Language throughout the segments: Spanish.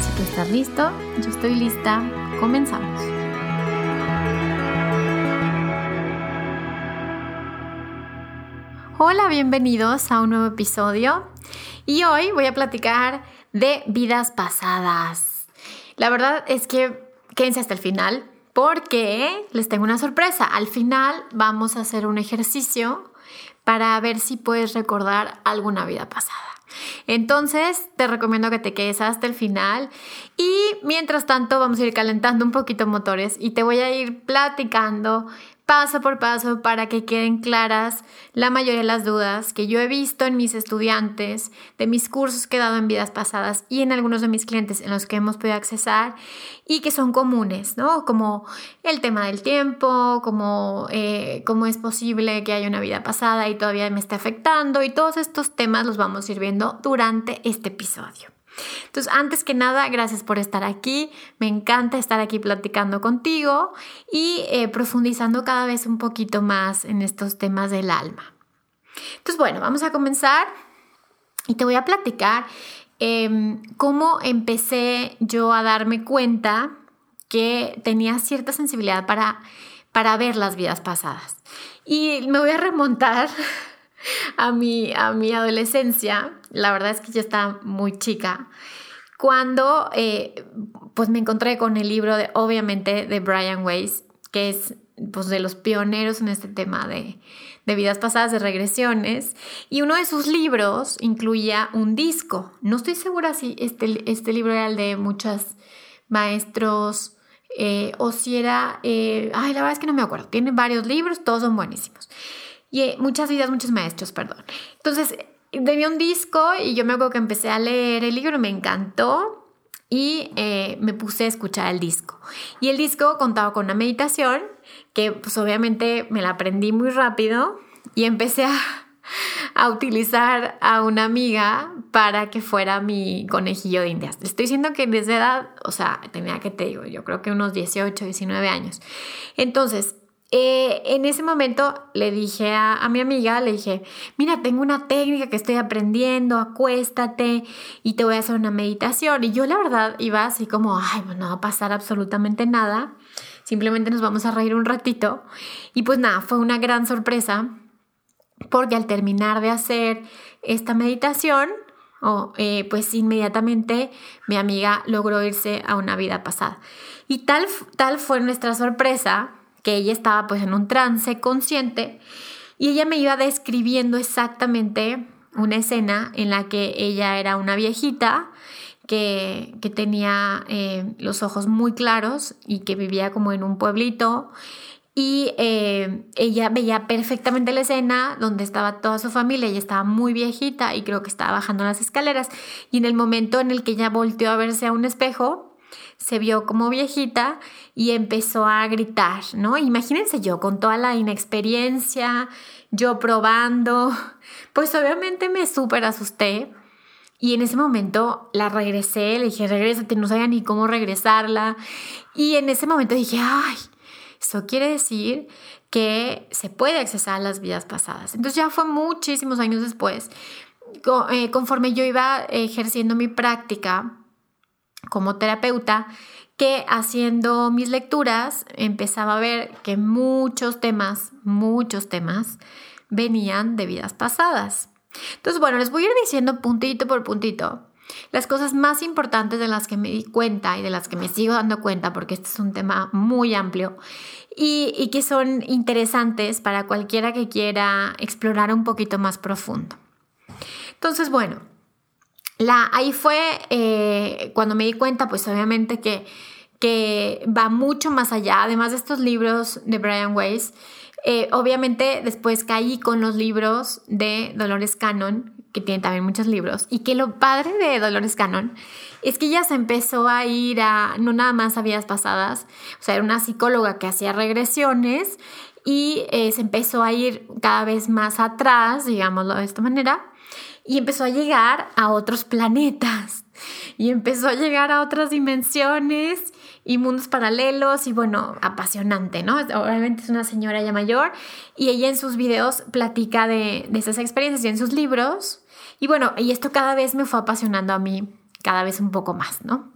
Si tú estás listo, yo estoy lista. Comenzamos. Hola, bienvenidos a un nuevo episodio. Y hoy voy a platicar de vidas pasadas. La verdad es que quédense hasta el final porque les tengo una sorpresa. Al final vamos a hacer un ejercicio para ver si puedes recordar alguna vida pasada. Entonces te recomiendo que te quedes hasta el final y mientras tanto vamos a ir calentando un poquito motores y te voy a ir platicando paso por paso para que queden claras la mayoría de las dudas que yo he visto en mis estudiantes, de mis cursos que he dado en vidas pasadas y en algunos de mis clientes en los que hemos podido accesar y que son comunes, ¿no? Como el tema del tiempo, como cómo es posible que haya una vida pasada y todavía me esté afectando, y todos estos temas los vamos a ir viendo durante este episodio. Entonces, antes que nada, gracias por estar aquí. Me encanta estar aquí platicando contigo y profundizando cada vez un poquito más en estos temas del alma. Entonces, bueno, vamos a comenzar y te voy a platicar cómo empecé yo a darme cuenta que tenía cierta sensibilidad para ver las vidas pasadas. Y me voy a remontar a mi adolescencia. La verdad es que yo estaba muy chica cuando pues me encontré con el libro de Brian Weiss, que es pues, de los pioneros en este tema de vidas pasadas, de regresiones, y uno de sus libros incluía un disco. No estoy segura si este libro era el de muchos maestros o si era... la verdad es que no me acuerdo. Tiene varios libros, todos son buenísimos. Y muchas vidas, muchos maestros, perdón. Entonces... tenía un disco y yo me acuerdo que empecé a leer el libro, me encantó y me puse a escuchar el disco. Y el disco contaba con una meditación que pues obviamente me la aprendí muy rápido y empecé a utilizar a una amiga para que fuera mi conejillo de indias. Estoy diciendo que desde edad, o sea, tenía que te digo, yo creo que unos 18, 19 años. Entonces... en ese momento le dije a mi amiga, le dije, mira, tengo una técnica que estoy aprendiendo, acuéstate y te voy a hacer una meditación. Y yo la verdad iba así como, pues no va a pasar absolutamente nada, simplemente nos vamos a reír un ratito. Y pues nada, fue una gran sorpresa porque al terminar de hacer esta meditación, pues inmediatamente mi amiga logró irse a una vida pasada. Y tal fue nuestra sorpresa que ella estaba pues en un trance consciente y ella me iba describiendo exactamente una escena en la que ella era una viejita que tenía los ojos muy claros y que vivía como en un pueblito y ella veía perfectamente la escena donde estaba toda su familia. Ella estaba muy viejita y creo que estaba bajando las escaleras y en el momento en el que ella volteó a verse a un espejo se vio como viejita y empezó a gritar, ¿no? Imagínense yo con toda la inexperiencia, yo probando, pues obviamente me súper asusté y en ese momento la regresé, le dije, regrésate, no sabía ni cómo regresarla y en ese momento dije, eso quiere decir que se puede accesar a las vidas pasadas. Entonces ya fue muchísimos años después, conforme yo iba ejerciendo mi práctica como terapeuta, que haciendo mis lecturas empezaba a ver que muchos temas venían de vidas pasadas. Entonces, bueno, les voy a ir diciendo puntito por puntito Las cosas más importantes de las que me di cuenta y de las que me sigo dando cuenta, porque este es un tema muy amplio y que son interesantes para cualquiera que quiera explorar un poquito más profundo. Entonces, bueno, ahí fue cuando me di cuenta, pues obviamente que va mucho más allá. Además de estos libros de Brian Weiss, obviamente después caí con los libros de Dolores Cannon, que tiene también muchos libros, y que lo padre de Dolores Cannon es que ella se empezó a ir a, no nada más a vidas pasadas, o sea, era una psicóloga que hacía regresiones y se empezó a ir cada vez más atrás, digámoslo de esta manera, y empezó a llegar a otros planetas, y empezó a llegar a otras dimensiones y mundos paralelos, y bueno, apasionante, ¿no? Obviamente es una señora ya mayor, y ella en sus videos platica de esas experiencias y en sus libros, y bueno, y esto cada vez me fue apasionando a mí, cada vez un poco más, ¿no?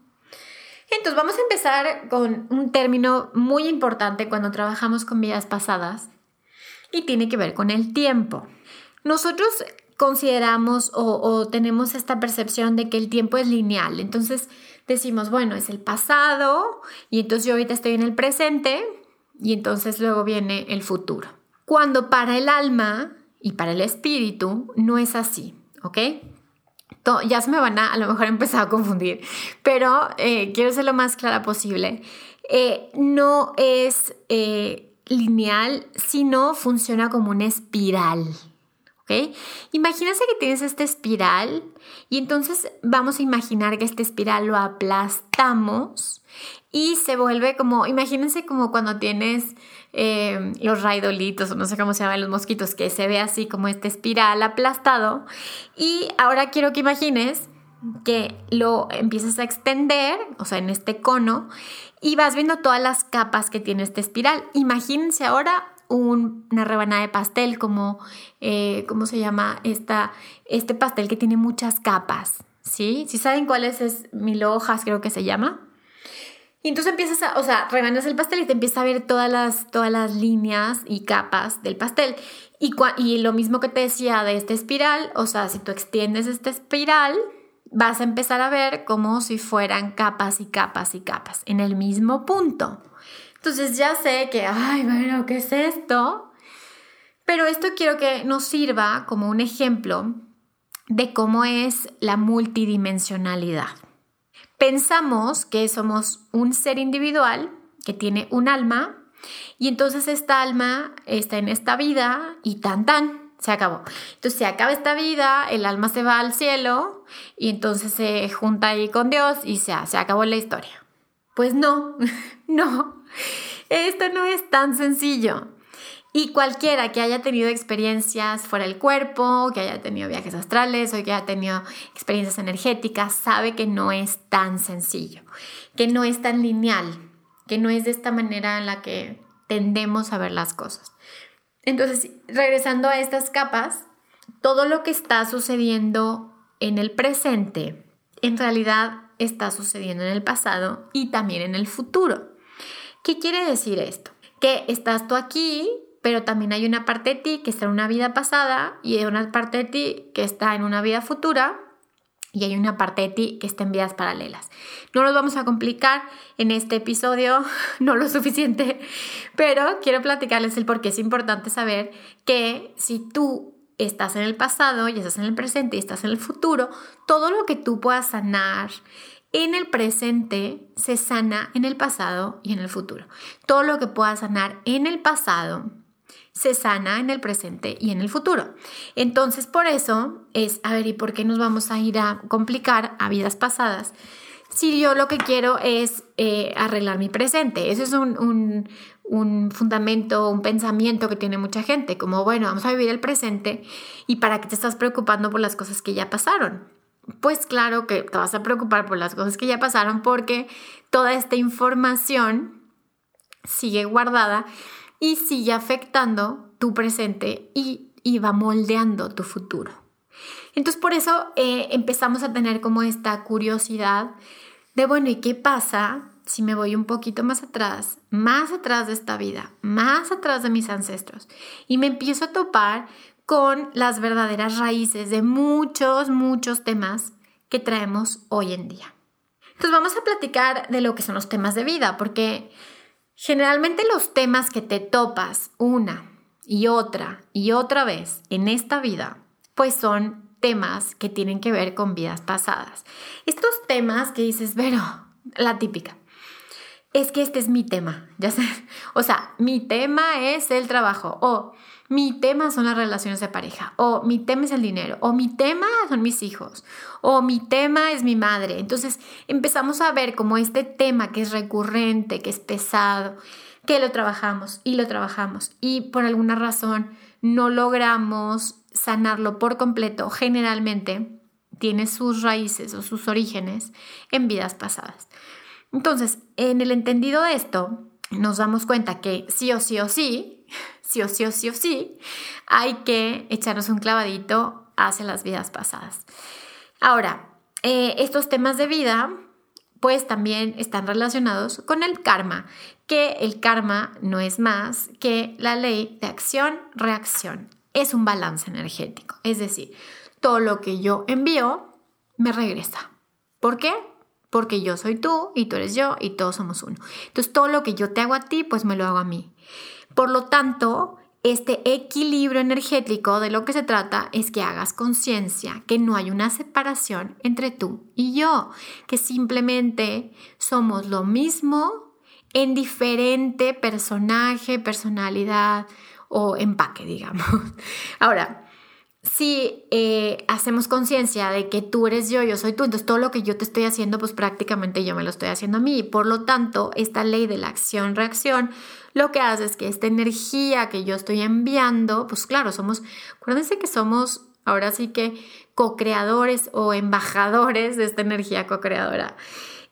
Entonces vamos a empezar con un término muy importante cuando trabajamos con vidas pasadas, y tiene que ver con el tiempo. Nosotros consideramos o tenemos esta percepción de que el tiempo es lineal. Entonces decimos, bueno, es el pasado y entonces yo ahorita estoy en el presente y entonces luego viene el futuro. Cuando para el alma y para el espíritu no es así, ¿ok? Ya se me van a lo mejor empezar a confundir, pero quiero ser lo más clara posible. No es lineal, sino funciona como una espiral. ¿Okay? Imagínense que tienes esta espiral y entonces vamos a imaginar que esta espiral lo aplastamos y se vuelve como, imagínense como cuando tienes los raidolitos o no sé cómo se llaman los mosquitos, que se ve así como esta espiral aplastado, y ahora quiero que imagines que lo empiezas a extender, o sea, en este cono, y vas viendo todas las capas que tiene esta espiral. Imagínense ahora una rebanada de pastel, como ¿cómo se llama? Este pastel que tiene muchas capas, ¿sí? Si saben cuál es mil hojas, creo que se llama. Y entonces empiezas o sea, rebanas el pastel y te empiezas a ver todas las líneas y capas del pastel. Y lo mismo que te decía de esta espiral, o sea, si tú extiendes esta espiral, vas a empezar a ver como si fueran capas y capas y capas en el mismo punto. Entonces ya sé que, ay, bueno, ¿qué es esto? Pero esto quiero que nos sirva como un ejemplo de cómo es la multidimensionalidad. Pensamos que somos un ser individual que tiene un alma y entonces esta alma está en esta vida y tan tan, se acabó. Entonces se acaba esta vida, el alma se va al cielo y entonces se junta ahí con Dios y se acabó la historia. Pues no. Esto no es tan sencillo. Y cualquiera que haya tenido experiencias fuera del cuerpo, que haya tenido viajes astrales o que haya tenido experiencias energéticas, sabe que no es tan sencillo, que no es tan lineal, que no es de esta manera en la que tendemos a ver las cosas. Entonces, regresando a estas capas, todo lo que está sucediendo en el presente, en realidad está sucediendo en el pasado y también en el futuro. ¿Qué quiere decir esto? Que estás tú aquí, pero también hay una parte de ti que está en una vida pasada y hay una parte de ti que está en una vida futura y hay una parte de ti que está en vidas paralelas. No nos vamos a complicar en este episodio, no lo suficiente, pero quiero platicarles el por qué es importante saber que si tú estás en el pasado y estás en el presente y estás en el futuro, todo lo que tú puedas sanar en el presente se sana en el pasado y en el futuro. Todo lo que puedas sanar en el pasado se sana en el presente y en el futuro. Entonces, por eso es, a ver, ¿y por qué nos vamos a ir a complicar a vidas pasadas? Si yo lo que quiero es arreglar mi presente. Eso es un fundamento, un pensamiento que tiene mucha gente, como, bueno, vamos a vivir el presente y ¿para qué te estás preocupando por las cosas que ya pasaron? Pues claro que te vas a preocupar por las cosas que ya pasaron porque toda esta información sigue guardada y sigue afectando tu presente y va moldeando tu futuro. Entonces por eso empezamos a tener como esta curiosidad de, bueno, ¿y qué pasa si me voy un poquito más atrás de esta vida, más atrás de mis ancestros? Y me empiezo a topar con las verdaderas raíces de muchos temas que traemos hoy en día. Entonces vamos a platicar de lo que son los temas de vida, porque generalmente los temas que te topas una y otra vez en esta vida, pues son temas que tienen que ver con vidas pasadas. Estos temas que dices, pero la típica, es que este es mi tema, ya sé. O sea, mi tema es el trabajo, o mi tema son las relaciones de pareja, o mi tema es el dinero, o mi tema son mis hijos, o mi tema es mi madre. Entonces empezamos a ver como este tema que es recurrente, que es pesado, que lo trabajamos y por alguna razón no logramos sanarlo por completo, generalmente tiene sus raíces o sus orígenes en vidas pasadas. Entonces, en el entendido de esto, nos damos cuenta que sí o sí, hay que echarnos un clavadito hacia las vidas pasadas. Ahora, estos temas de vida, pues también están relacionados con el karma, que el karma no es más que la ley de acción-reacción. Es un balance energético, es decir, todo lo que yo envío me regresa. ¿Por qué? Porque yo soy tú y tú eres yo y todos somos uno. Entonces todo lo que yo te hago a ti, pues me lo hago a mí. Por lo tanto, este equilibrio energético de lo que se trata es que hagas conciencia que no hay una separación entre tú y yo, que simplemente somos lo mismo en diferente personaje, personalidad o empaque, digamos. Ahora, si hacemos conciencia de que tú eres yo, yo soy tú, entonces todo lo que yo te estoy haciendo, pues prácticamente yo me lo estoy haciendo a mí. Por lo tanto, esta ley de la acción-reacción lo que hace es que esta energía que yo estoy enviando, pues claro, acuérdense que somos ahora sí que co-creadores o embajadores de esta energía co-creadora.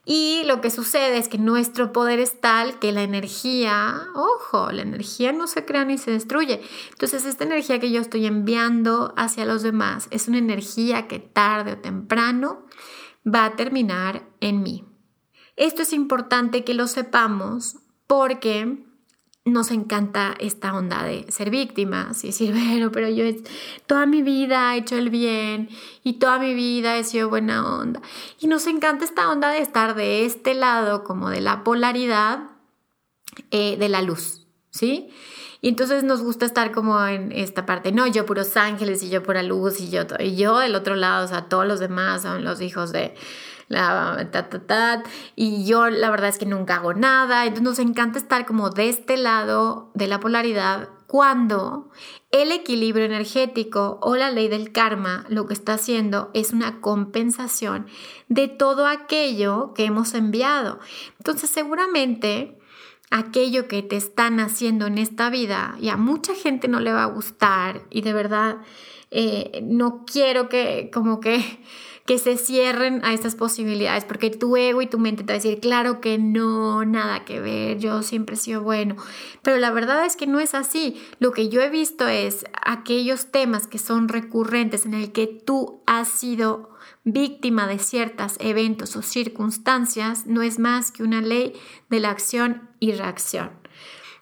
Y lo que sucede es que nuestro poder es tal que la energía, ojo, la energía no se crea ni se destruye. Entonces esta energía que yo estoy enviando hacia los demás es una energía que tarde o temprano va a terminar en mí. Esto es importante que lo sepamos porque nos encanta esta onda de ser víctimas y decir, bueno, pero yo toda mi vida he hecho el bien y toda mi vida he sido buena onda. Y nos encanta esta onda de estar de este lado como de la polaridad de la luz, ¿sí? Y entonces nos gusta estar como en esta parte, no, yo puros ángeles y yo pura luz y yo del otro lado, o sea, todos los demás son los hijos de... y yo la verdad es que nunca hago nada. Entonces nos encanta estar como de este lado de la polaridad cuando el equilibrio energético o la ley del karma lo que está haciendo es una compensación de todo aquello que hemos enviado. Entonces seguramente aquello que te están haciendo en esta vida y a mucha gente no le va a gustar y de verdad no quiero que como que se cierren a estas posibilidades, porque tu ego y tu mente te va a decir, claro que no, nada que ver, yo siempre he sido bueno. Pero la verdad es que no es así. Lo que yo he visto es aquellos temas que son recurrentes en el que tú has sido víctima de ciertos eventos o circunstancias, no es más que una ley de la acción y reacción.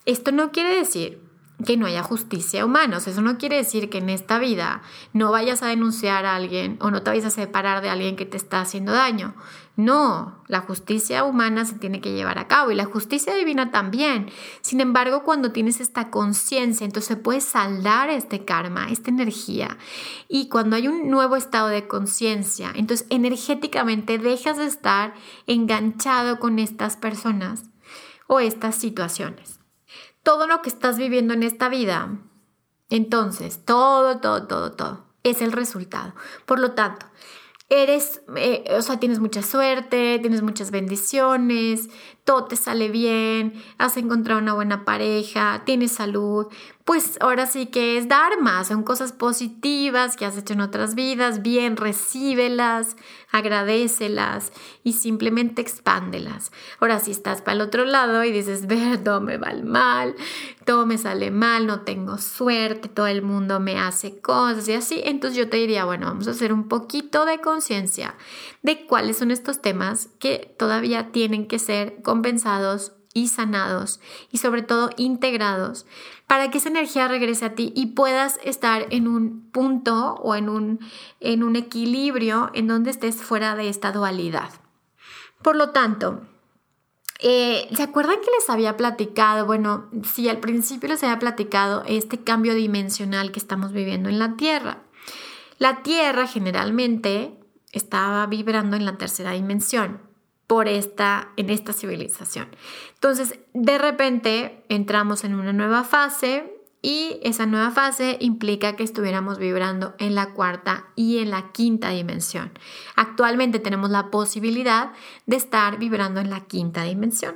Esto no quiere decir que no haya justicia humana. O sea, eso no quiere decir que en esta vida no vayas a denunciar a alguien o no te vayas a separar de alguien que te está haciendo daño. No, la justicia humana se tiene que llevar a cabo y la justicia divina también. Sin embargo, cuando tienes esta conciencia, entonces puedes saldar este karma, esta energía. Y cuando hay un nuevo estado de conciencia, entonces energéticamente dejas de estar enganchado con estas personas o estas situaciones. Todo lo que estás viviendo en esta vida, entonces, todo, es el resultado. Por lo tanto, eres, tienes mucha suerte, tienes muchas bendiciones, todo te sale bien, has encontrado una buena pareja, tienes salud. Pues ahora sí que es dharma, son cosas positivas que has hecho en otras vidas, bien, recíbelas, agradécelas y simplemente expándelas. Ahora si estás para el otro lado y dices, ver, todo me va mal, todo me sale mal, no tengo suerte, todo el mundo me hace cosas y así, entonces yo te diría, bueno, vamos a hacer un poquito de conciencia de cuáles son estos temas que todavía tienen que ser compensados y sanados y sobre todo integrados para que esa energía regrese a ti y puedas estar en un punto o en un equilibrio en donde estés fuera de esta dualidad. Por lo tanto, ¿se acuerdan que les había platicado? Bueno, sí, al principio les había platicado este cambio dimensional que estamos viviendo en la Tierra. La Tierra generalmente estaba vibrando en la tercera dimensión en esta civilización. Entonces, de repente entramos en una nueva fase y esa nueva fase implica que estuviéramos vibrando en la cuarta y en la quinta dimensión. Actualmente tenemos la posibilidad de estar vibrando en la quinta dimensión.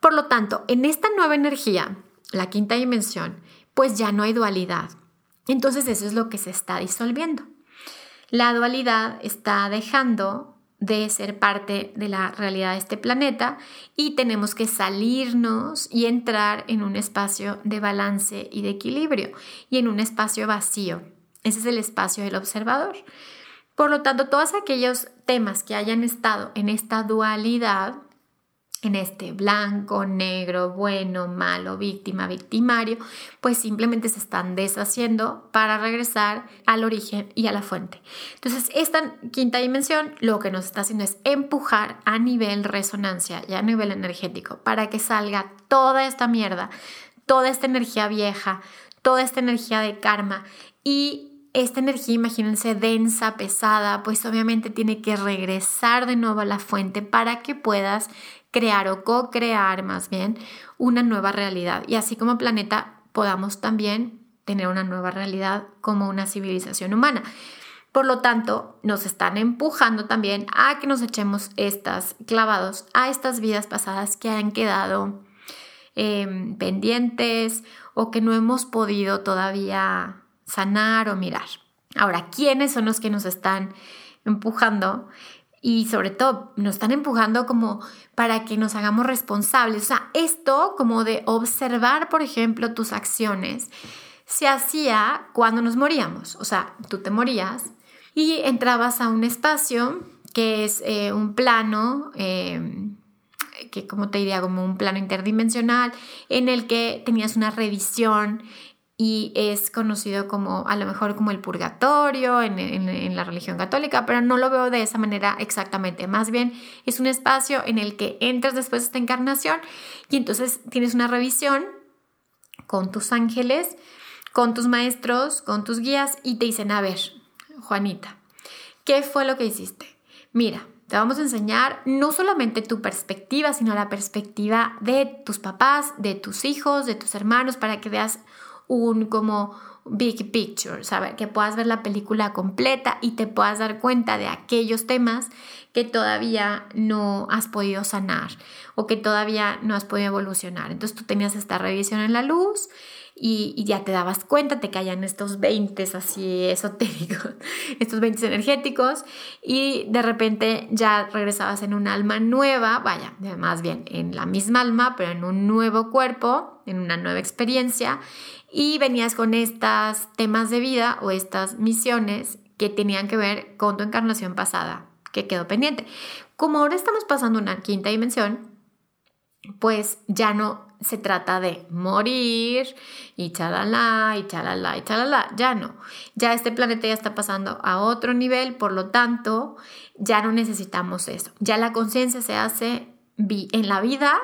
Por lo tanto, en esta nueva energía, la quinta dimensión, pues ya no hay dualidad. Entonces eso es lo que se está disolviendo. La dualidad está dejando de ser parte de la realidad de este planeta y tenemos que salirnos y entrar en un espacio de balance y de equilibrio y en un espacio vacío. Ese es el espacio del observador. Por lo tanto, todos aquellos temas que hayan estado en esta dualidad, en este blanco, negro, bueno, malo, víctima, victimario, pues simplemente se están deshaciendo para regresar al origen y a la fuente. Entonces, esta quinta dimensión lo que nos está haciendo es empujar a nivel resonancia y a nivel energético para que salga toda esta mierda, toda esta energía vieja, toda esta energía de karma y esta energía, imagínense, densa, pesada, pues obviamente tiene que regresar de nuevo a la fuente para que puedas crear o co-crear más bien una nueva realidad. Y así como planeta podamos también tener una nueva realidad como una civilización humana. Por lo tanto, nos están empujando también a que nos echemos clavados a estas vidas pasadas que han quedado pendientes o que no hemos podido todavía sanar o mirar. Ahora, ¿quiénes son los que nos están empujando? Y sobre todo, nos están empujando como para que nos hagamos responsables. O sea, esto como de observar, por ejemplo, tus acciones, se hacía cuando nos moríamos. O sea, tú te morías y entrabas a un espacio que es un plano, que como te diría, como un plano interdimensional, en el que tenías una revisión, y es conocido como, a lo mejor, como el purgatorio en la religión católica, pero no lo veo de esa manera exactamente. Más bien es un espacio en el que entras después de esta encarnación y entonces tienes una revisión con tus ángeles, con tus maestros, con tus guías y te dicen, a ver, Juanita, ¿qué fue lo que hiciste? Mira, te vamos a enseñar no solamente tu perspectiva, sino la perspectiva de tus papás, de tus hijos, de tus hermanos, para que veas un como big picture, ¿sabes? Que puedas ver la película completa y te puedas dar cuenta de aquellos temas que todavía no has podido sanar o que todavía no has podido evolucionar. Entonces tú tenías esta revisión en la luz y ya te dabas cuenta, te caían estos 20 así esotéricos, estos 20 energéticos, y de repente ya regresabas en un alma nueva, vaya, más bien en la misma alma, pero en un nuevo cuerpo, en una nueva experiencia, y venías con estos temas de vida o estas misiones que tenían que ver con tu encarnación pasada, que quedó pendiente. Como ahora estamos pasando una quinta dimensión, pues ya no se trata de morir y chalala, y chalala, y chalala. Ya no. Ya este planeta ya está pasando a otro nivel, por lo tanto, ya no necesitamos eso. Ya la conciencia se hace en la vida,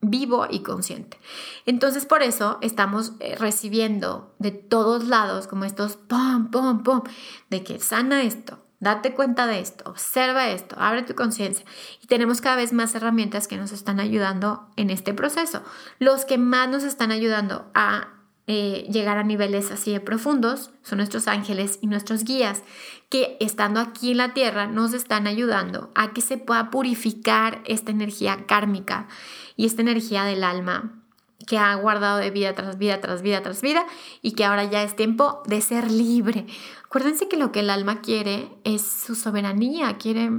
vivo y consciente. Entonces, por eso estamos recibiendo de todos lados como estos pom, pom, pom, de que sana esto, date cuenta de esto, observa esto, abre tu conciencia. Y tenemos cada vez más herramientas que nos están ayudando en este proceso. Los que más nos están ayudando a llegar a niveles así de profundos son nuestros ángeles y nuestros guías, que estando aquí en la Tierra nos están ayudando a que se pueda purificar esta energía kármica y esta energía del alma que ha guardado de vida tras vida tras vida tras vida y que ahora ya es tiempo de ser libre. Acuérdense que lo que el alma quiere es su soberanía, quiere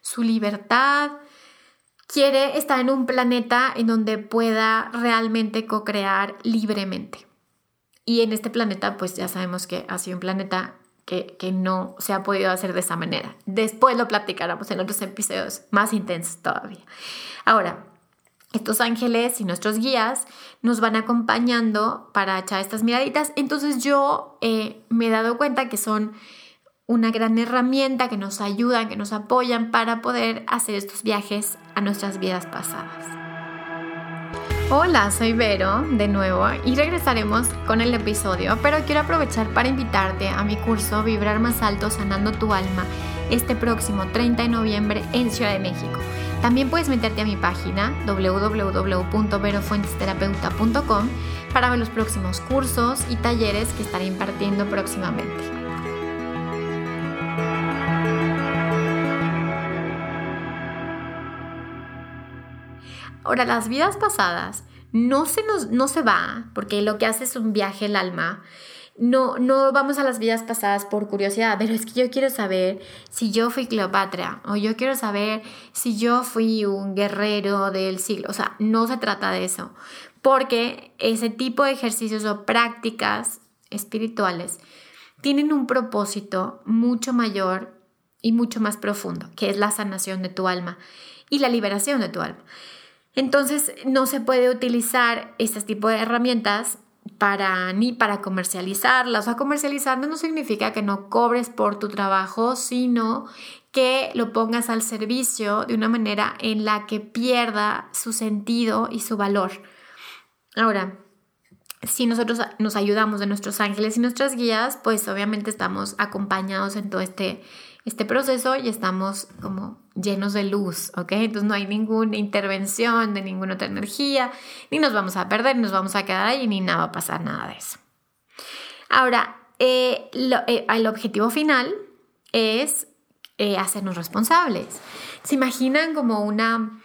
su libertad, quiere estar en un planeta en donde pueda realmente co-crear libremente. Y en este planeta, pues ya sabemos que ha sido un planeta que no se ha podido hacer de esa manera. Después lo platicaremos en otros episodios más intensos todavía. Ahora, Estos ángeles y nuestros guías nos van acompañando para echar estas miraditas. Entonces yo me he dado cuenta que son una gran herramienta que nos ayudan, que nos apoyan para poder hacer estos viajes a nuestras vidas pasadas. Hola, soy Vero de nuevo y regresaremos con el episodio, pero quiero aprovechar para invitarte a mi curso Vibrar Más Alto Sanando Tu Alma este próximo 30 de noviembre en Ciudad de México. También puedes meterte a mi página www.verofuentesterapeuta.com para ver los próximos cursos y talleres que estaré impartiendo próximamente. Ahora, las vidas pasadas no se va, porque lo que hace es un viaje el alma. No vamos a las vidas pasadas por curiosidad, pero es que yo quiero saber si yo fui Cleopatra, o yo quiero saber si yo fui un guerrero del siglo. O sea, no se trata de eso, porque ese tipo de ejercicios o prácticas espirituales tienen un propósito mucho mayor y mucho más profundo, que es la sanación de tu alma y la liberación de tu alma. Entonces no se puede utilizar este tipo de herramientas ni para comercializarlas. O sea, comercializar no significa que no cobres por tu trabajo, sino que lo pongas al servicio de una manera en la que pierda su sentido y su valor. Ahora, si nosotros nos ayudamos de nuestros ángeles y nuestras guías, pues obviamente estamos acompañados en todo este proceso y estamos como llenos de luz, ¿ok? Entonces no hay ninguna intervención de ninguna otra energía, ni nos vamos a perder, nos vamos a quedar ahí, ni nada va a pasar, nada de eso. Ahora, el objetivo final es hacernos responsables. ¿Se imaginan como una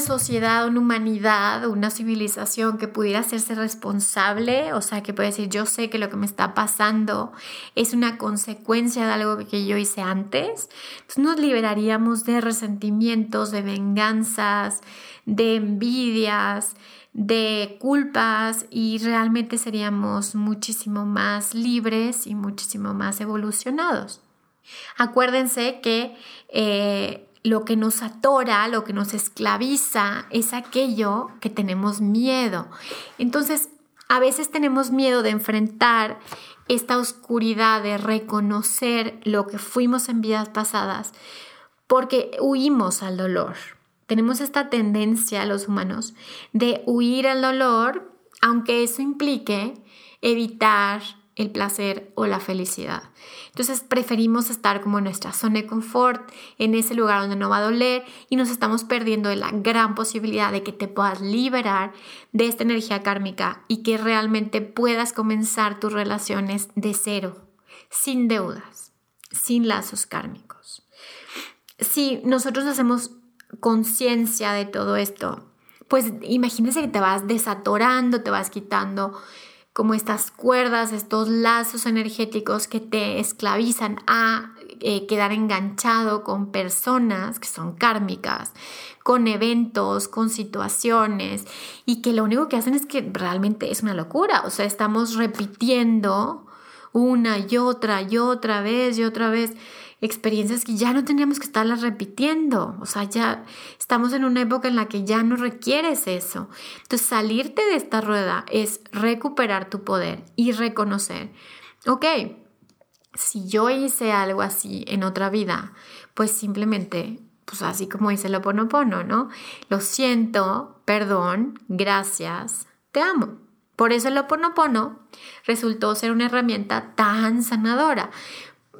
sociedad, una humanidad, una civilización que pudiera hacerse responsable? O sea, que puede decir, yo sé que lo que me está pasando es una consecuencia de algo que yo hice antes. Entonces nos liberaríamos de resentimientos, de venganzas, de envidias, de culpas, y realmente seríamos muchísimo más libres y muchísimo más evolucionados. Acuérdense que lo que nos atora, lo que nos esclaviza, es aquello que tenemos miedo. Entonces, a veces tenemos miedo de enfrentar esta oscuridad, de reconocer lo que fuimos en vidas pasadas, porque huimos al dolor. Tenemos esta tendencia, los humanos, de huir al dolor, aunque eso implique evitar el placer o la felicidad. Entonces preferimos estar como en nuestra zona de confort, en ese lugar donde no va a doler, y nos estamos perdiendo de la gran posibilidad de que te puedas liberar de esta energía kármica y que realmente puedas comenzar tus relaciones de cero, sin deudas, sin lazos kármicos. Si nosotros hacemos conciencia de todo esto, pues imagínense que te vas desatorando, te vas quitando como estas cuerdas, estos lazos energéticos que te esclavizan a quedar enganchado con personas que son kármicas, con eventos, con situaciones, y que lo único que hacen es que realmente es una locura. O sea, estamos repitiendo una y otra vez experiencias que ya no tendríamos que estarlas repitiendo. O sea, ya estamos en una época en la que ya no requieres eso. Entonces, salirte de esta rueda es recuperar tu poder y reconocer, ok, si yo hice algo así en otra vida, pues simplemente, pues así como dice el Ho'oponopono, ¿no? Lo siento, perdón, gracias, te amo. Por eso el Ho'oponopono resultó ser una herramienta tan sanadora.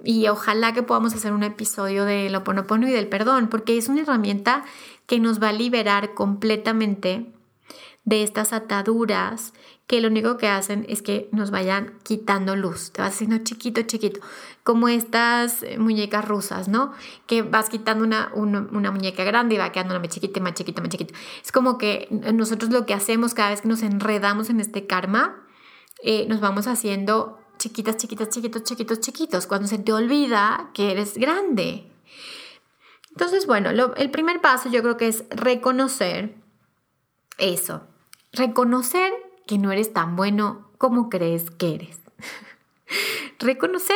Y ojalá que podamos hacer un episodio del Ho'oponopono y del perdón, porque es una herramienta que nos va a liberar completamente de estas ataduras que lo único que hacen es que nos vayan quitando luz. Te vas haciendo chiquito, como estas muñecas rusas, ¿no? Que vas quitando una muñeca grande y va quedando una más chiquita. Es como que nosotros lo que hacemos cada vez que nos enredamos en este karma, nos vamos haciendo chiquitos, cuando se te olvida que eres grande. Entonces, bueno, el primer paso yo creo que es reconocer eso. Reconocer que no eres tan bueno como crees que eres. Reconocer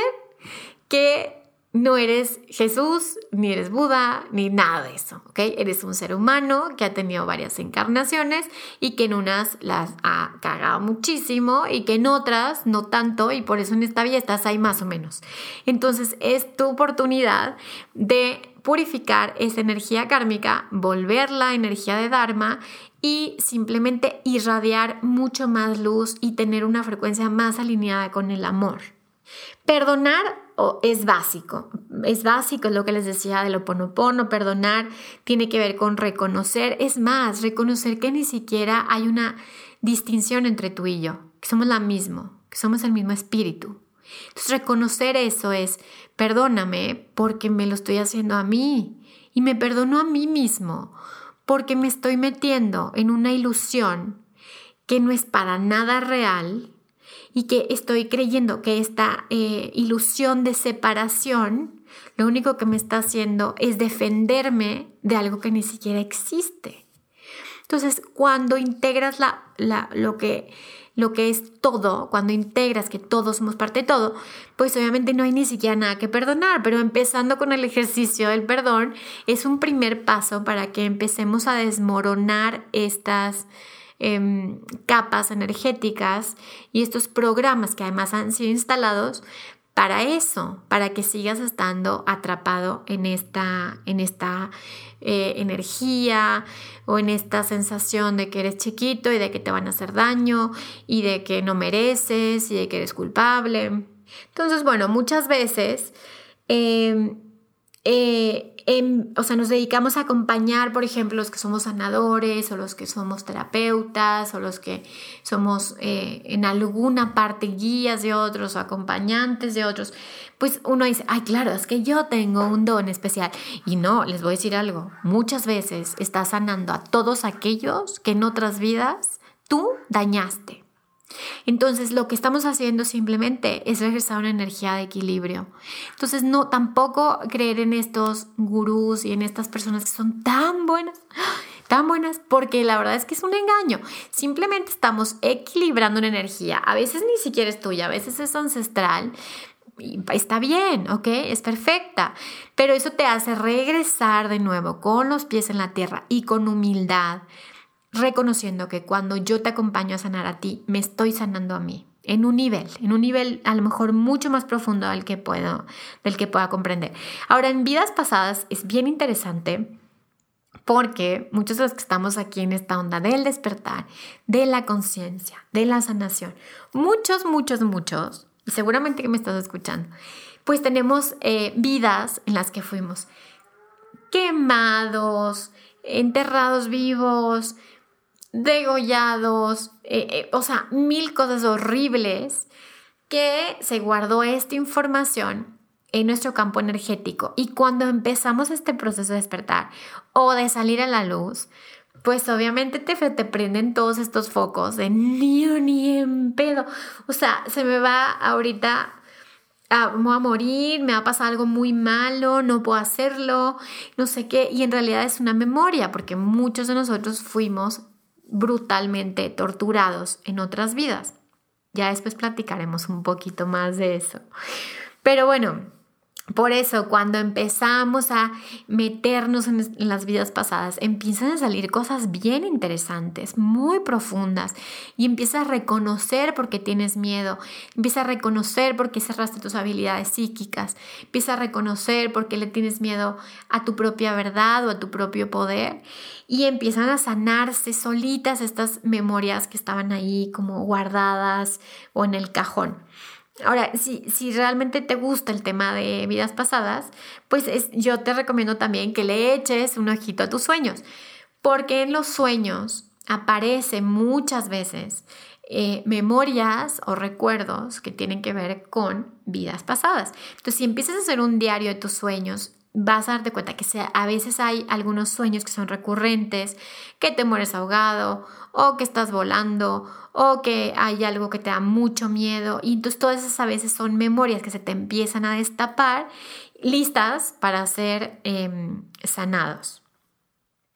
que No eres Jesús, ni eres Buda, ni nada de eso, ¿ok? Eres un ser humano que ha tenido varias encarnaciones y que en unas las ha cagado muchísimo y que en otras no tanto, y por eso en esta vida estás ahí más o menos. Entonces es tu oportunidad de purificar esa energía kármica, volverla energía de Dharma y simplemente irradiar mucho más luz y tener una frecuencia más alineada con el amor. Perdonar es básico, es lo que les decía del Ho'oponopono. Perdonar tiene que ver con reconocer, es más, reconocer que ni siquiera hay una distinción entre tú y yo, que somos la misma, que somos el mismo espíritu. Entonces reconocer eso es, perdóname porque me lo estoy haciendo a mí, y me perdono a mí mismo porque me estoy metiendo en una ilusión que no es para nada real y que estoy creyendo que esta ilusión de separación lo único que me está haciendo es defenderme de algo que ni siquiera existe. Entonces cuando integras lo que es todo, cuando integras que todos somos parte de todo, pues obviamente no hay ni siquiera nada que perdonar, pero empezando con el ejercicio del perdón es un primer paso para que empecemos a desmoronar estas capas energéticas y estos programas que además han sido instalados para eso, para que sigas estando atrapado en esta energía o en esta sensación de que eres chiquito y de que te van a hacer daño y de que no mereces y de que eres culpable. Entonces, bueno, muchas veces nos dedicamos a acompañar, por ejemplo, los que somos sanadores o los que somos terapeutas o los que somos en alguna parte guías de otros o acompañantes de otros. Pues uno dice, ay, claro, es que yo tengo un don especial. Y no, les voy a decir algo. Muchas veces estás sanando a todos aquellos que en otras vidas tú dañaste. Entonces lo que estamos haciendo simplemente es regresar a una energía de equilibrio. Entonces no, tampoco creer en estos gurús y en estas personas que son tan buenas, porque la verdad es que es un engaño. Simplemente estamos equilibrando una energía. A veces ni siquiera es tuya, a veces es ancestral. Y está bien, ¿ok? Es perfecta. Pero eso te hace regresar de nuevo con los pies en la tierra y con humildad, reconociendo que cuando yo te acompaño a sanar a ti, me estoy sanando a mí en un nivel a lo mejor mucho más profundo del que pueda comprender. Ahora, en vidas pasadas es bien interesante porque muchos de los que estamos aquí en esta onda del despertar, de la conciencia, de la sanación, muchos, y seguramente que me estás escuchando, pues tenemos vidas en las que fuimos quemados, enterrados vivos, degollados, mil cosas horribles que se guardó esta información en nuestro campo energético. Y cuando empezamos este proceso de despertar o de salir a la luz, pues obviamente te prenden todos estos focos de ni en pedo. O sea, se me va ahorita... voy a morir, me va a pasar algo muy malo, no puedo hacerlo, no sé qué. Y en realidad es una memoria, porque muchos de nosotros fuimos brutalmente torturados en otras vidas. Ya después platicaremos un poquito más de eso. Pero bueno, por eso cuando empezamos a meternos en las vidas pasadas, empiezan a salir cosas bien interesantes, muy profundas, y empiezas a reconocer por qué tienes miedo, empiezas a reconocer por qué cerraste tus habilidades psíquicas, empiezas a reconocer por qué le tienes miedo a tu propia verdad o a tu propio poder, y empiezan a sanarse solitas estas memorias que estaban ahí como guardadas o en el cajón. Ahora, si realmente te gusta el tema de vidas pasadas, pues yo te recomiendo también que le eches un ojito a tus sueños, porque en los sueños aparecen muchas veces memorias o recuerdos que tienen que ver con vidas pasadas. Entonces, si empiezas a hacer un diario de tus sueños, vas a darte cuenta que a veces hay algunos sueños que son recurrentes, que te mueres ahogado o que estás volando o que hay algo que te da mucho miedo, y entonces todas esas a veces son memorias que se te empiezan a destapar, listas para ser sanados.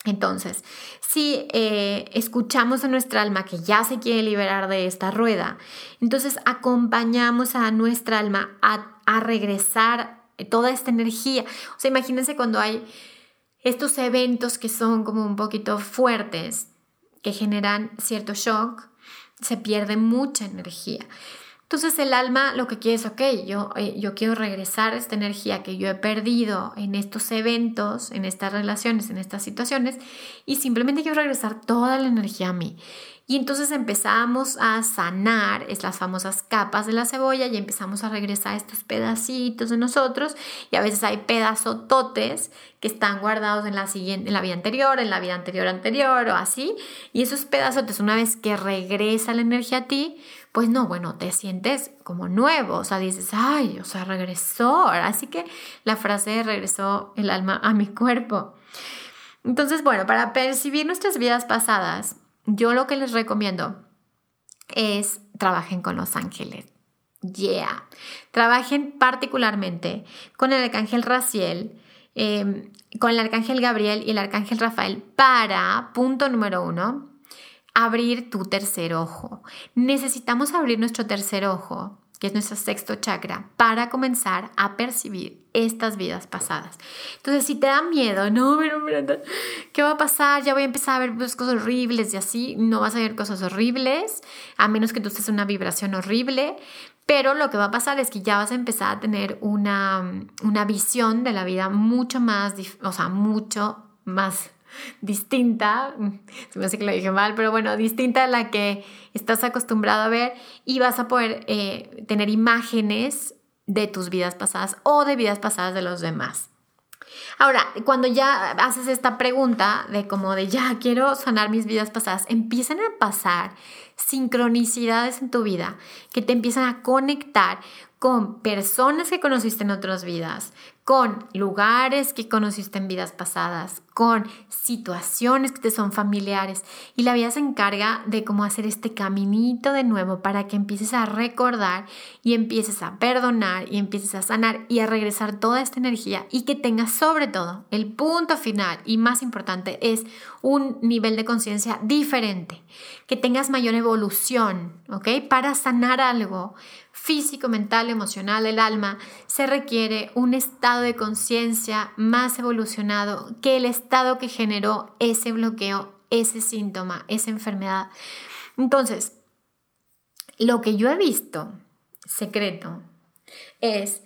Entonces, si escuchamos a nuestra alma que ya se quiere liberar de esta rueda, entonces acompañamos a nuestra alma a regresar toda esta energía. O sea, imagínense cuando hay estos eventos que son como un poquito fuertes, que generan cierto shock, se pierde mucha energía. Entonces el alma lo que quiere es, ok, yo quiero regresar esta energía que yo he perdido en estos eventos, en estas relaciones, en estas situaciones, y simplemente quiero regresar toda la energía a mí. Y entonces empezamos a sanar, es las famosas capas de la cebolla, y empezamos a regresar estos pedacitos de nosotros, y a veces hay pedazototes que están guardados en la vida anterior o así, y esos pedazotes, una vez que regresa la energía a ti, pues no, bueno, te sientes como nuevo, o sea, dices, ay, o sea, regresó, así que la frase regresó el alma a mi cuerpo. Entonces, bueno, para percibir nuestras vidas pasadas, yo lo que les recomiendo es trabajen con los ángeles. Yeah. Trabajen particularmente con el arcángel Raziel, con el arcángel Gabriel y el arcángel Rafael para, punto número 1, abrir tu tercer ojo. Necesitamos abrir nuestro tercer ojo, que es nuestro sexto chakra, para comenzar a percibir estas vidas pasadas. Entonces, si te da miedo, no, pero, ¿qué va a pasar? Ya voy a empezar a ver pues, cosas horribles y así. No vas a ver cosas horribles, a menos que tú estés en una vibración horrible, pero lo que va a pasar es que ya vas a empezar a tener una visión de la vida mucho más distinta, se me hace que lo dije mal, pero bueno, distinta a la que estás acostumbrado a ver, y vas a poder tener imágenes de tus vidas pasadas o de vidas pasadas de los demás. Ahora, cuando ya haces esta pregunta de como de ya quiero sanar mis vidas pasadas, empiezan a pasar sincronicidades en tu vida que te empiezan a conectar con personas que conociste en otras vidas, con lugares que conociste en vidas pasadas, con situaciones que te son familiares. Y la vida se encarga de cómo hacer este caminito de nuevo para que empieces a recordar y empieces a perdonar y empieces a sanar y a regresar toda esta energía, y que tengas sobre todo el punto final y más importante es un nivel de conciencia diferente, que tengas mayor evolución, ¿ok? Para sanar algo físico, mental, emocional, el alma, se requiere un estado de conciencia más evolucionado que el estado que generó ese bloqueo, ese síntoma, esa enfermedad. Entonces, lo que yo he visto, secreto, es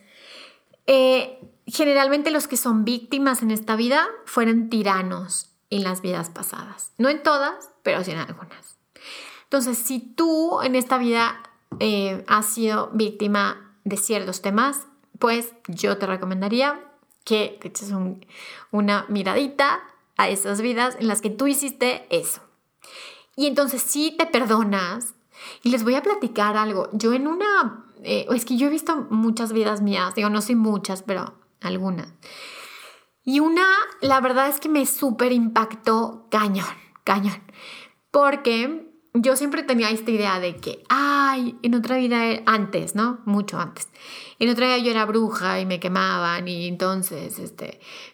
generalmente los que son víctimas en esta vida fueron tiranos en las vidas pasadas. No en todas, pero sí en algunas. Entonces, si tú en esta vida has sido víctima de ciertos temas, pues yo te recomendaría que te eches una miradita a esas vidas en las que tú hiciste eso. Y entonces sí te perdonas. Y les voy a platicar algo. Yo en una... es que yo he visto muchas vidas mías. Digo, no soy muchas, pero algunas. Y una, la verdad es que me súper impactó cañón. Porque yo siempre tenía esta idea de que, ay, en otra vida, antes, ¿no? Mucho antes. En otra vida yo era bruja y me quemaban y entonces,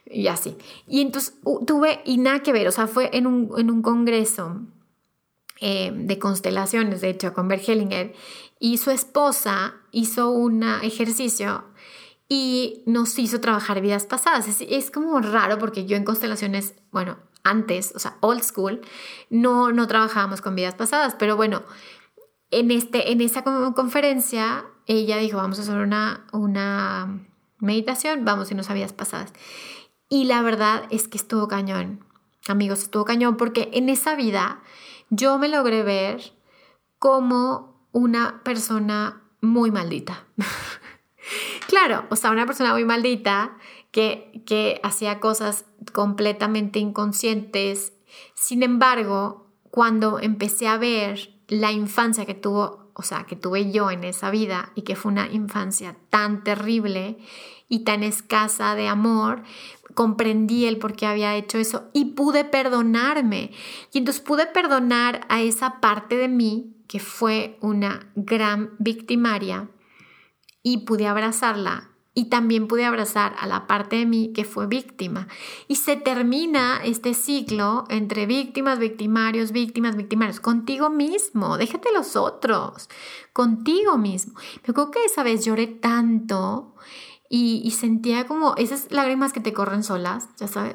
y así. Y entonces tuve, y nada que ver, o sea, fue en un congreso de constelaciones, de hecho, con Bert Hellinger, y su esposa hizo un ejercicio y nos hizo trabajar vidas pasadas. Es como raro porque yo en constelaciones, bueno, antes, o sea, old school, no trabajábamos con vidas pasadas, pero bueno, en esa conferencia ella dijo, vamos a hacer una meditación, vamos a irnos a vidas pasadas. Y la verdad es que estuvo cañón, amigos, estuvo cañón, porque en esa vida yo me logré ver como una persona muy maldita. Claro, o sea, una persona muy maldita que hacía cosas completamente inconscientes. Sin embargo, cuando empecé a ver la infancia que tuvo, o sea, que tuve yo en esa vida, y que fue una infancia tan terrible y tan escasa de amor, comprendí el por qué había hecho eso y pude perdonarme. Y entonces pude perdonar a esa parte de mí que fue una gran victimaria, y pude abrazarla. Y también pude abrazar a la parte de mí que fue víctima. Y se termina este ciclo entre víctimas, victimarios, contigo mismo. Déjate los otros, contigo mismo. Me acuerdo que esa vez lloré tanto y sentía como esas lágrimas que te corren solas, ya sabes,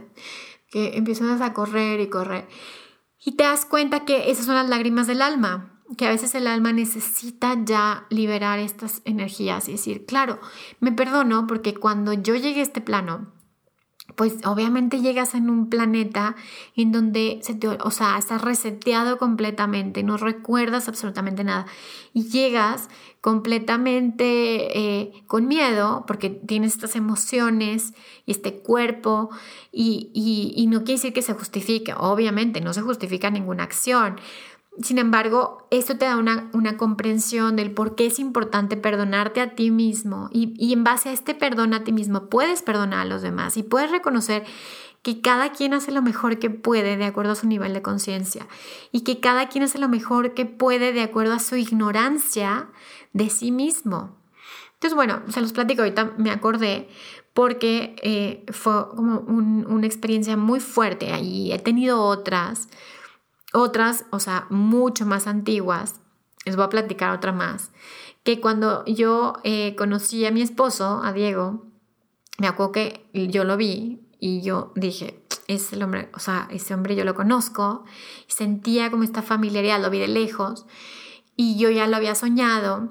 que empiezas a correr y correr. Y te das cuenta que esas son las lágrimas del alma, que a veces el alma necesita ya liberar estas energías y decir, claro, me perdono porque cuando yo llegué a este plano, pues obviamente llegas en un planeta en donde estás reseteado completamente, no recuerdas absolutamente nada y llegas completamente con miedo porque tienes estas emociones y este cuerpo y no quiere decir que se justifique, obviamente no se justifica ninguna acción. Sin embargo, esto te da una comprensión del por qué es importante perdonarte a ti mismo y en base a este perdón a ti mismo puedes perdonar a los demás y puedes reconocer que cada quien hace lo mejor que puede de acuerdo a su nivel de conciencia y que cada quien hace lo mejor que puede de acuerdo a su ignorancia de sí mismo. Entonces, bueno, se los platico, ahorita me acordé porque fue como una experiencia muy fuerte y he tenido otras, o sea, mucho más antiguas, les voy a platicar otra más, que cuando yo conocí a mi esposo, a Diego, me acuerdo que yo lo vi y yo dije, es el hombre, o sea, ese hombre yo lo conozco, y sentía como esta familiaridad, lo vi de lejos y yo ya lo había soñado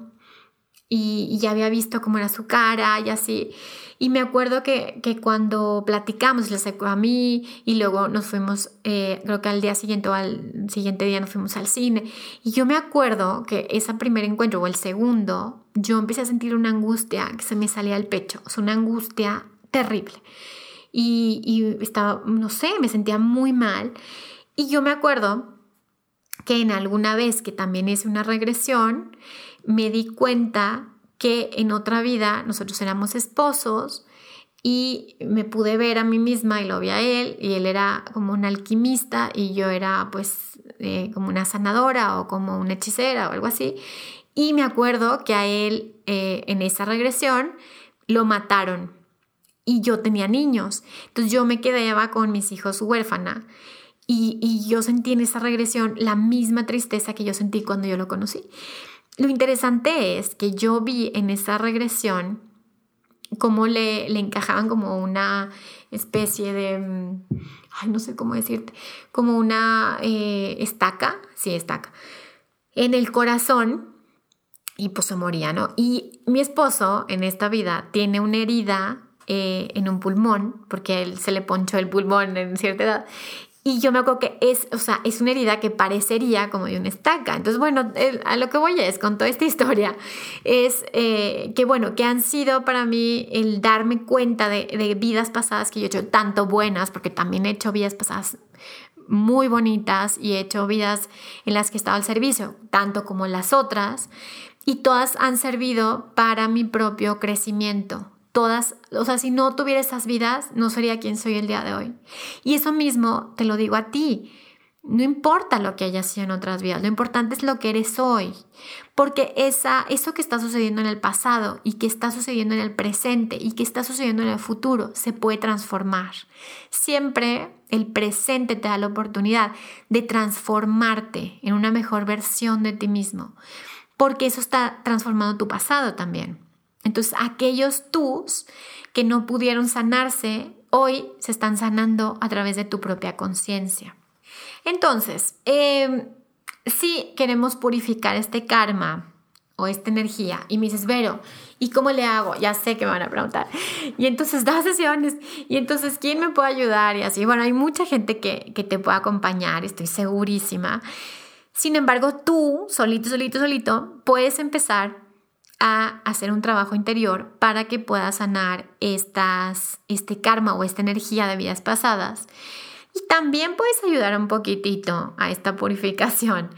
y ya había visto cómo era su cara y así. Y me acuerdo que cuando platicamos, le sacó a mí y luego nos fuimos, creo que al día siguiente o al siguiente día nos fuimos al cine. Y yo me acuerdo que ese primer encuentro o el segundo, yo empecé a sentir una angustia que se me salía del pecho. O sea, una angustia terrible. Y estaba, no sé, me sentía muy mal. Y yo me acuerdo que en alguna vez que también hice una regresión, me di cuenta que en otra vida nosotros éramos esposos y me pude ver a mí misma y lo vi a él y él era como un alquimista y yo era pues como una sanadora o como una hechicera o algo así. Y me acuerdo que a él en esa regresión lo mataron y yo tenía niños. Entonces yo me quedaba con mis hijos huérfana. Y yo sentí en esa regresión la misma tristeza que yo sentí cuando yo lo conocí. Lo interesante es que yo vi en esa regresión cómo le encajaban como una especie de, ay, no sé cómo decirte, como una estaca, en el corazón y pues se moría, ¿no? Y mi esposo en esta vida tiene una herida en un pulmón, porque a él se le ponchó el pulmón en cierta edad. Y yo me acuerdo que es una herida que parecería como de una estaca. Entonces, bueno, a lo que voy es con toda esta historia, es que han sido para mí el darme cuenta de vidas pasadas que yo he hecho, tanto buenas, porque también he hecho vidas pasadas muy bonitas y he hecho vidas en las que he estado al servicio, tanto como las otras, y todas han servido para mi propio crecimiento. Todas, o sea, si no tuviera esas vidas, no sería quien soy el día de hoy. Y eso mismo te lo digo a ti. No importa lo que haya sido en otras vidas, lo importante es lo que eres hoy. Porque eso que está sucediendo en el pasado y que está sucediendo en el presente y que está sucediendo en el futuro se puede transformar. Siempre el presente te da la oportunidad de transformarte en una mejor versión de ti mismo. Porque eso está transformando tu pasado también. Entonces, aquellos tus que no pudieron sanarse, hoy se están sanando a través de tu propia conciencia. Entonces, si queremos purificar este karma o esta energía, y me dices, Vero, ¿y cómo le hago? Ya sé que me van a preguntar. Y entonces, das sesiones, y entonces, ¿quién me puede ayudar? Y así, bueno, hay mucha gente que te puede acompañar, estoy segurísima. Sin embargo, tú, solito, puedes empezar a hacer un trabajo interior para que puedas sanar este karma o esta energía de vidas pasadas. Y también puedes ayudar un poquitito a esta purificación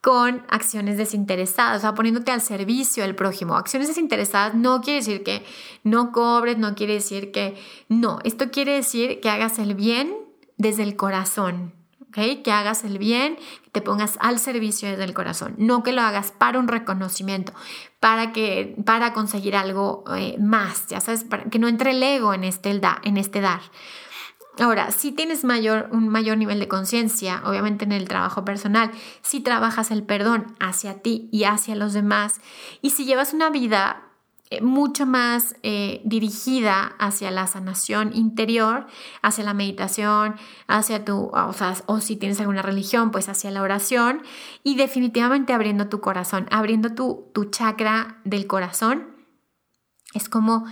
con acciones desinteresadas, o sea, poniéndote al servicio del prójimo. Acciones desinteresadas no quiere decir que no cobres, no quiere decir que no. Esto quiere decir que hagas el bien desde el corazón. ¿Okay? Que hagas el bien, que te pongas al servicio desde el corazón, no que lo hagas para un reconocimiento, para conseguir algo más, ya sabes, para que no entre el ego en este dar. Ahora, si tienes un mayor nivel de conciencia, obviamente en el trabajo personal, si trabajas el perdón hacia ti y hacia los demás, y si llevas una vida mucho más dirigida hacia la sanación interior, hacia la meditación, hacia o si tienes alguna religión, pues hacia la oración, y definitivamente abriendo tu corazón, abriendo tu chakra del corazón. Es como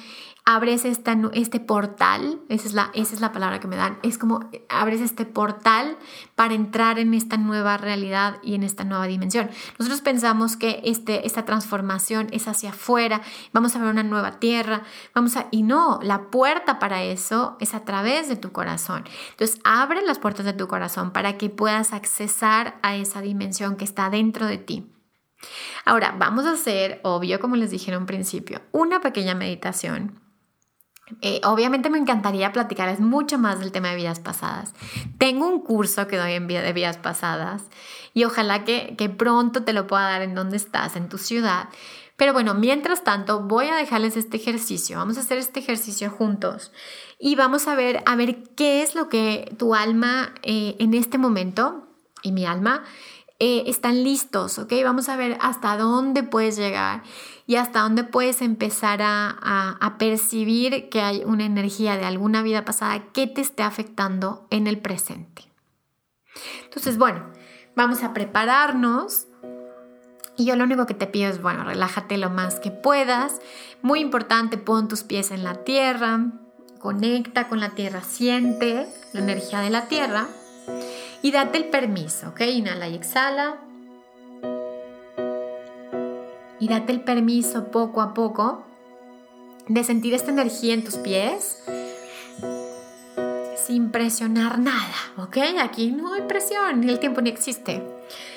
abres este portal, esa es la palabra que me dan, es como abres este portal para entrar en esta nueva realidad y en esta nueva dimensión. Nosotros pensamos que esta transformación es hacia afuera, vamos a ver una nueva tierra, y no, la puerta para eso es a través de tu corazón. Entonces abre las puertas de tu corazón para que puedas accesar a esa dimensión que está dentro de ti. Ahora, vamos a hacer, obvio, como les dije en un principio, una pequeña meditación. Obviamente me encantaría platicarles mucho más del tema de vidas pasadas. Tengo un curso que doy de vidas pasadas y ojalá que pronto te lo pueda dar en donde estás, en tu ciudad. Pero bueno, mientras tanto voy a dejarles este ejercicio. Vamos a hacer este ejercicio juntos y vamos a ver qué es lo que tu alma en este momento y mi alma están listos, ¿ok? Vamos a ver hasta dónde puedes llegar y hasta dónde puedes empezar a percibir que hay una energía de alguna vida pasada que te esté afectando en el presente. Entonces, bueno, vamos a prepararnos y yo lo único que te pido es, bueno, relájate lo más que puedas. Muy importante, pon tus pies en la tierra, conecta con la tierra, siente la energía de la tierra. Y date el permiso, ¿ok? Inhala y exhala. Y date el permiso poco a poco de sentir esta energía en tus pies sin presionar nada, ¿ok? Aquí no hay presión, ni el tiempo ni existe.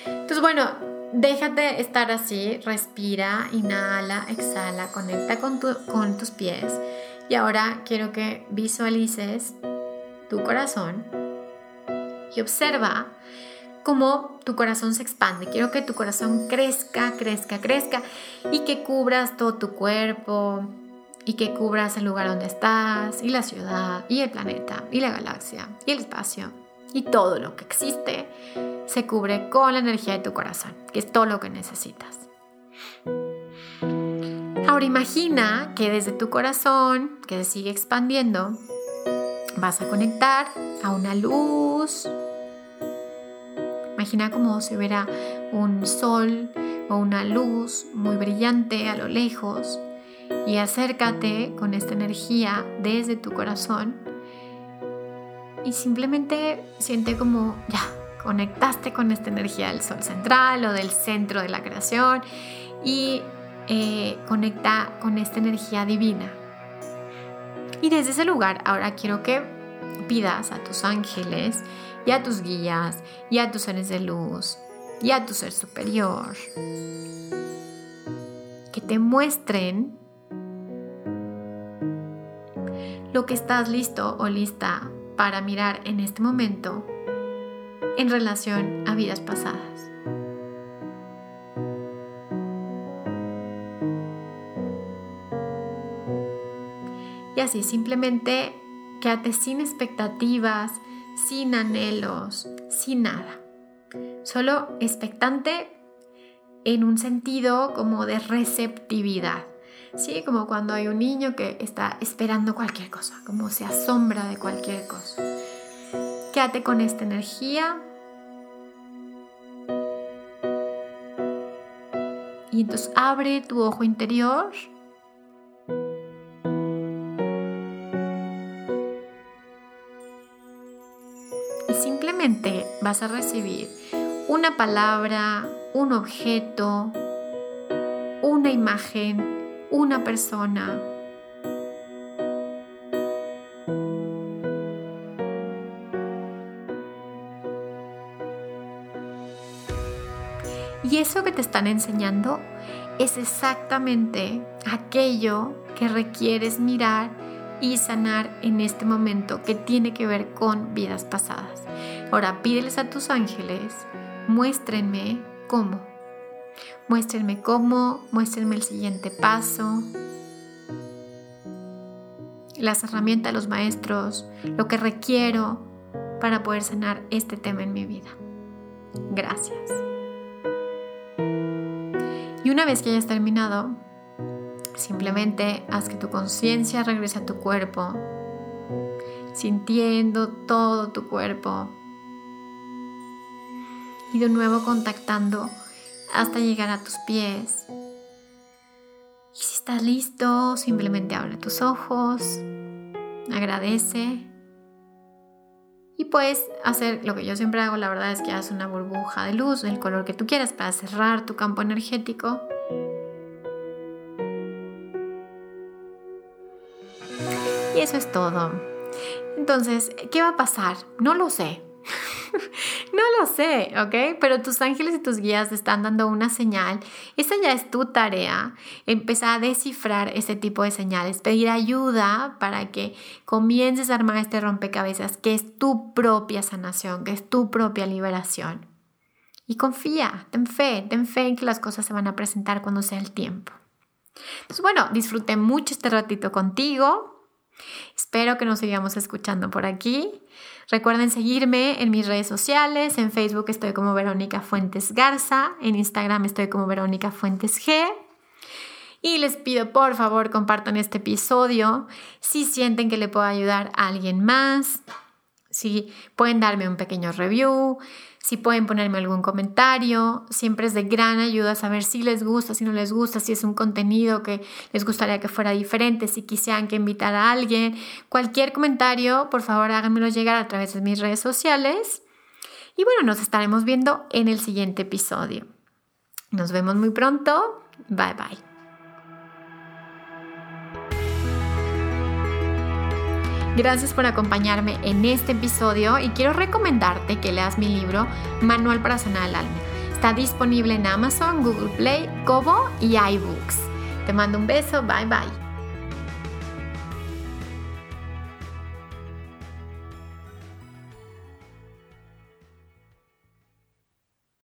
Entonces, bueno, déjate estar así, respira, inhala, exhala, conecta con tus pies. Y ahora quiero que visualices tu corazón. Y observa cómo tu corazón se expande. Quiero que tu corazón crezca, crezca, crezca y que cubras todo tu cuerpo y que cubras el lugar donde estás y la ciudad y el planeta y la galaxia y el espacio y todo lo que existe se cubre con la energía de tu corazón, que es todo lo que necesitas. Ahora imagina que desde tu corazón, que se sigue expandiendo, vas a conectar a una luz. Imagina como si hubiera un sol o una luz muy brillante a lo lejos y acércate con esta energía desde tu corazón y simplemente siente como ya conectaste con esta energía del sol central o del centro de la creación y conecta con esta energía divina. Y desde ese lugar ahora quiero que pidas a tus ángeles y a tus guías y a tus seres de luz y a tu ser superior que te muestren lo que estás listo o lista para mirar en este momento en relación a vidas pasadas. Y así simplemente quédate sin expectativas, sin anhelos, sin nada. Solo expectante en un sentido como de receptividad. Sí, como cuando hay un niño que está esperando cualquier cosa, como se asombra de cualquier cosa. Quédate con esta energía. Y entonces abre tu ojo interior. Vas a recibir una palabra, un objeto, una imagen, una persona. Y eso que te están enseñando es exactamente aquello que requieres mirar y sanar en este momento, que tiene que ver con vidas pasadas. Ahora pídeles a tus ángeles, muéstrenme cómo, muéstrenme el siguiente paso, las herramientas, los maestros, lo que requiero para poder sanar este tema en mi vida. Gracias. Y una vez que hayas terminado, Simplemente haz que tu conciencia regrese a tu cuerpo, sintiendo todo tu cuerpo y de nuevo contactando hasta llegar a tus pies. Y si estás listo, simplemente abre tus ojos, agradece y puedes hacer lo que yo siempre hago, la verdad es que haz una burbuja de luz del color que tú quieras para cerrar tu campo energético. Y eso es todo. Entonces, ¿qué va a pasar? No lo sé. No lo sé, ¿ok? Pero tus ángeles y tus guías te están dando una señal. Esa ya es tu tarea. Empezar a descifrar este tipo de señales. Pedir ayuda para que comiences a armar este rompecabezas que es tu propia sanación, que es tu propia liberación. Y confía, ten fe en que las cosas se van a presentar cuando sea el tiempo. Entonces, bueno, disfruté mucho este ratito contigo. Espero que nos sigamos escuchando por aquí. Recuerden seguirme en mis redes sociales. En Facebook estoy como Verónica Fuentes Garza. En Instagram estoy como Verónica Fuentes G. Y les pido por favor compartan este episodio si sienten que le puedo ayudar a alguien más. Si pueden darme un pequeño review, si pueden ponerme algún comentario, siempre es de gran ayuda saber si les gusta, si no les gusta, si es un contenido que les gustaría que fuera diferente, si quisieran que invitara a alguien. Cualquier comentario, por favor, háganmelo llegar a través de mis redes sociales. Y bueno, nos estaremos viendo en el siguiente episodio. Nos vemos muy pronto. Bye, bye. Gracias por acompañarme en este episodio y quiero recomendarte que leas mi libro Manual para sanar el alma. Está disponible en Amazon, Google Play, Kobo y iBooks. Te mando un beso, bye bye.